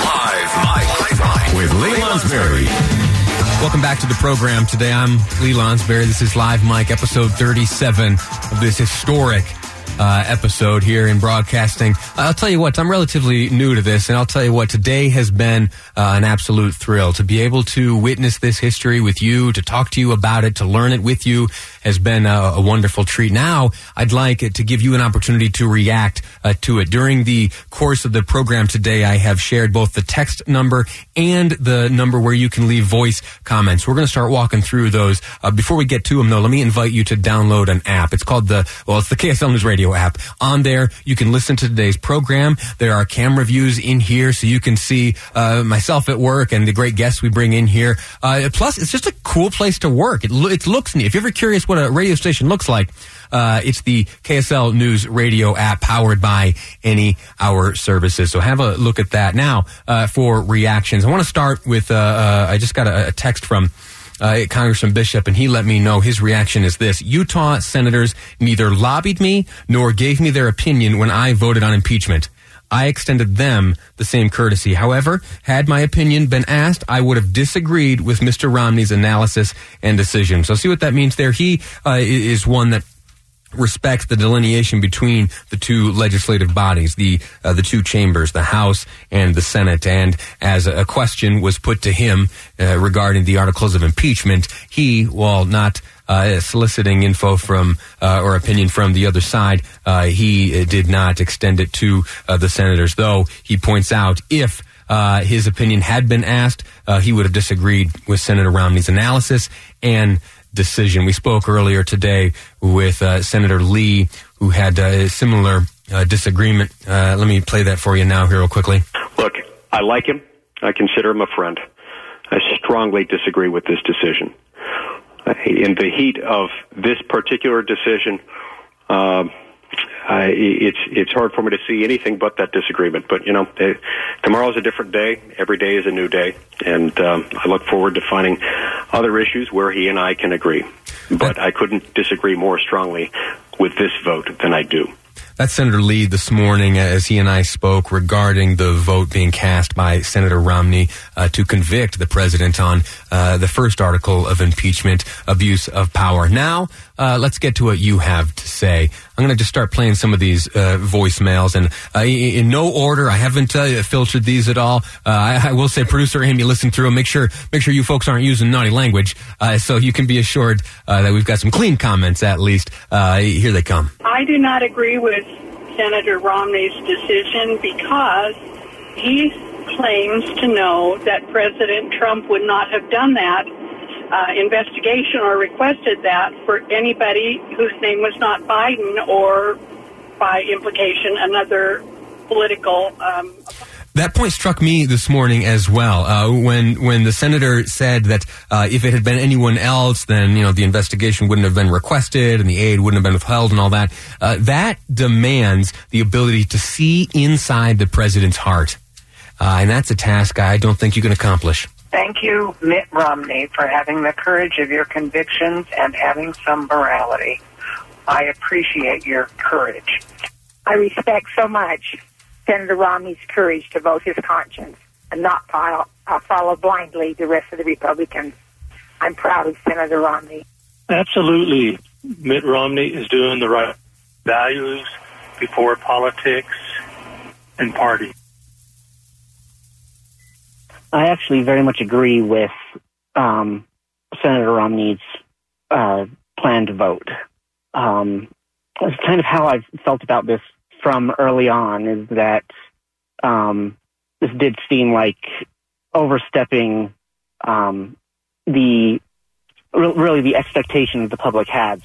Live Mike with Lee Lonsberry. Welcome back to the program. Today I'm Lee Lonsberry. This is Live Mike, episode 37 of this historic episode here in broadcasting. I'll tell you what, I'm relatively new to this, and I'll tell you what, today has been an absolute thrill. To be able to witness this history with you, to talk to you about it, to learn it with you, has been a wonderful treat. Now, I'd like it to give you an opportunity to react to it. During the course of the program today, I have shared both the text number and the number where you can leave voice comments. We're going to start walking through those. Before we get to them, though, let me invite you to download an app. It's called the KSL News Radio app. On there, you can listen to today's program. There are camera views in here, so you can see myself at work and the great guests we bring in here. Plus, it's just a cool place to work. It looks neat. If you're ever curious what a radio station looks like, it's the KSL News Radio app, powered by any Hour services. So have a look at that. Now, for reactions, I want to start with, I just got a text from Congressman Bishop, and he let me know his reaction is this. Utah senators neither lobbied me nor gave me their opinion when I voted on impeachment. I extended them the same courtesy. However, had my opinion been asked, I would have disagreed with Mr. Romney's analysis and decision. So see what that means there. He is one that respects the delineation between the two legislative bodies, the two chambers, the House and the Senate. And as a question was put to him regarding the articles of impeachment, he, while not soliciting info from or opinion from the other side, he did not extend it to the senators, though he points out if his opinion had been asked, he would have disagreed with Senator Romney's analysis and decision. We spoke earlier today with Senator Lee, who had a similar disagreement. Let me play that for you now here real quickly. Look, I like him. I consider him a friend. I strongly disagree with this decision. In the heat of this particular decision, it's hard for me to see anything but that disagreement. But, you know, tomorrow's a different day. Every day is a new day. And I look forward to finding other issues where he and I can agree. But I couldn't disagree more strongly with this vote than I do. That's Senator Lee this morning as he and I spoke regarding the vote being cast by Senator Romney to convict the president on the first article of impeachment, abuse of power. Now, let's get to what you have to say. I'm going to just start playing some of these voicemails, and in no order. I haven't filtered these at all. I will say, producer Amy, listen through them. Make sure you folks aren't using naughty language, so you can be assured that we've got some clean comments at least. Here they come. I do not agree with Senator Romney's decision because he claims to know that President Trump would not have done that investigation or requested that for anybody whose name was not Biden or, by implication, another political... That point struck me this morning as well. When the senator said that if it had been anyone else, then the investigation wouldn't have been requested and the aid wouldn't have been withheld and all that. That demands the ability to see inside the president's heart, and that's a task I don't think you can accomplish. Thank you, Mitt Romney, for having the courage of your convictions and having some morality. I appreciate your courage. I respect so much Senator Romney's courage to vote his conscience and not follow blindly the rest of the Republicans. I'm proud of Senator Romney. Absolutely. Mitt Romney is doing the right values before politics and party. I actually very much agree with Senator Romney's planned vote. That's kind of how I've felt about this from early on, is that this did seem like overstepping the expectations the public had.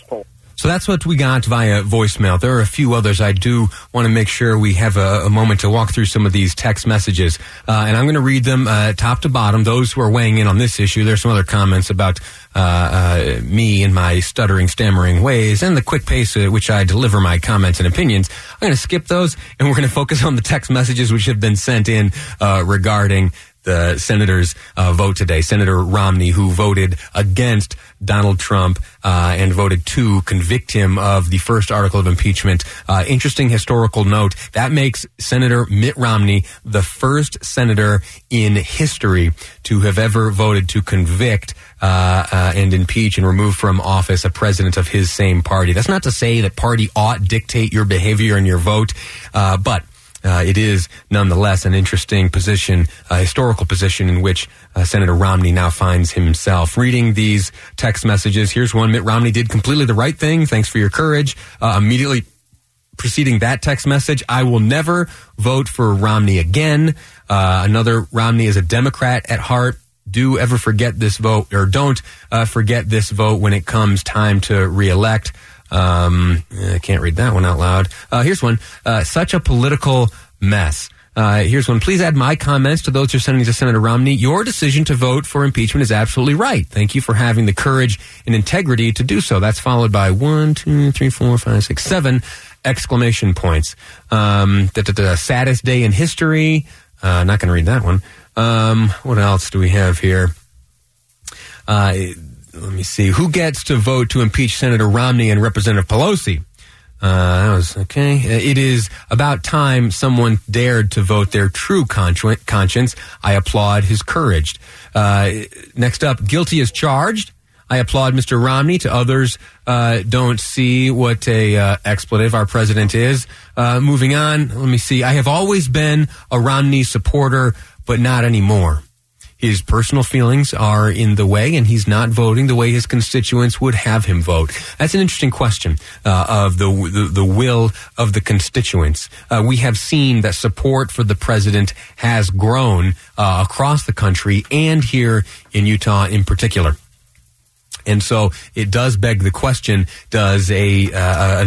So that's what we got via voicemail. There are a few others. I do want to make sure we have a moment to walk through some of these text messages. And I'm going to read them top to bottom, those who are weighing in on this issue. There's some other comments about me and my stuttering, stammering ways and the quick pace at which I deliver my comments and opinions. I'm going to skip those, and we're going to focus on the text messages which have been sent in regarding the senator's vote today. Senator Romney, who voted against Donald Trump and voted to convict him of the first article of impeachment. Interesting historical note. That makes Senator Mitt Romney the first senator in history to have ever voted to convict and impeach and remove from office a president of his same party. That's not to say that party ought dictate your behavior and your vote, but it is nonetheless an interesting position, historical position in which Senator Romney now finds himself. Reading these text messages, here's one. Mitt Romney did completely the right thing. Thanks for your courage. Immediately preceding that text message, I will never vote for Romney again. Another, Romney is a Democrat at heart. Do ever forget this vote, or don't forget this vote when it comes time to reelect. I can't read that one out loud. Here's one. Such a political mess. Here's one. Please add my comments to those you're sending to Senator Romney. Your decision to vote for impeachment is absolutely right. Thank you for having the courage and integrity to do so. That's followed by 1, 2, 3, 4, 5, 6, 7 exclamation points. The saddest day in history. Not going to read that one. What else do we have here? Let me see. Who gets to vote to impeach Senator Romney and Representative Pelosi? That was okay. It is about time someone dared to vote their true conscience. I applaud his courage. Next up, guilty as charged. I applaud Mr. Romney. To others, don't see what a expletive our president is. Moving on. Let me see. I have always been a Romney supporter, but not anymore. His personal feelings are in the way, and he's not voting the way his constituents would have him vote. That's an interesting question of the will of the constituents. We have seen that support for the president has grown across the country and here in Utah in particular. And so it does beg the question, does an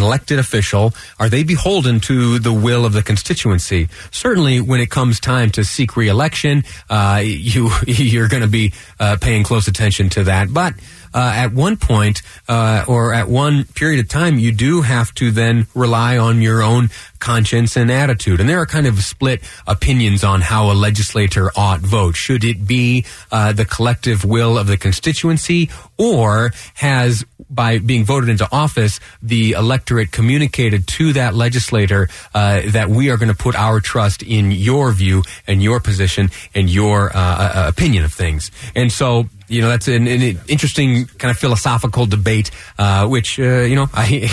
elected official, are they beholden to the will of the constituency? Certainly when it comes time to seek re-election, you're going to be paying close attention to that. But at one point or at one period of time, you do have to then rely on your own conscience and attitude. And there are kind of split opinions on how a legislator ought vote. Should it be the collective will of the constituency, or has, by being voted into office, the electorate communicated to that legislator that we are going to put our trust in your view and your position and your opinion of things? And so, you know, that's an interesting kind of philosophical debate, which, I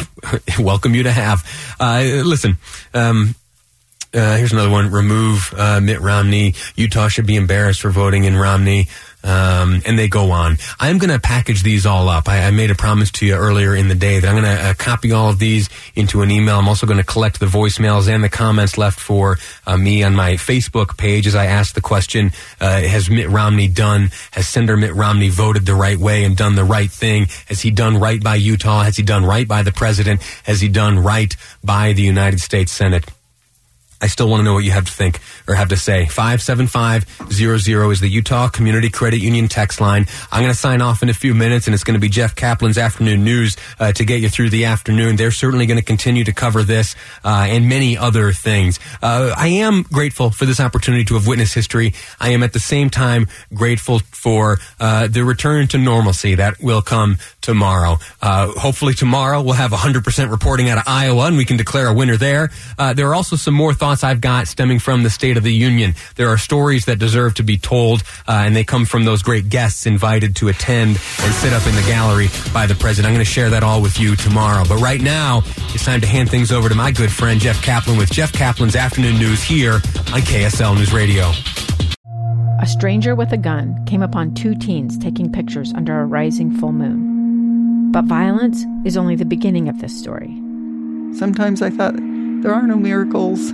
welcome you to have. Listen, here's another one. Remove Mitt Romney. Utah should be embarrassed for voting in Romney. And they go on. I'm going to package these all up. I made a promise to you earlier in the day that I'm going to copy all of these into an email. I'm also going to collect the voicemails and the comments left for me on my Facebook page as I asked the question, has Senator Mitt Romney voted the right way and done the right thing? Has he done right by Utah? Has he done right by the president? Has he done right by the United States Senate? I still want to know what you have to think or have to say. 57500 is the Utah Community Credit Union text line. I'm going to sign off in a few minutes, and it's going to be Jeff Kaplan's afternoon news to get you through the afternoon. They're certainly going to continue to cover this and many other things. I am grateful for this opportunity to have witnessed history. I am at the same time grateful for the return to normalcy that will come tomorrow. Hopefully tomorrow we'll have 100% reporting out of Iowa, and we can declare a winner there. There are also some more thoughts I've got stemming from the State of the Union. There are stories that deserve to be told, and they come from those great guests invited to attend and sit up in the gallery by the president. I'm going to share that all with you tomorrow. But right now, it's time to hand things over to my good friend Jeff Kaplan with Jeff Kaplan's Afternoon News here on KSL News Radio. A stranger with a gun came upon two teens taking pictures under a rising full moon. But violence is only the beginning of this story. Sometimes I thought, there are no miracles.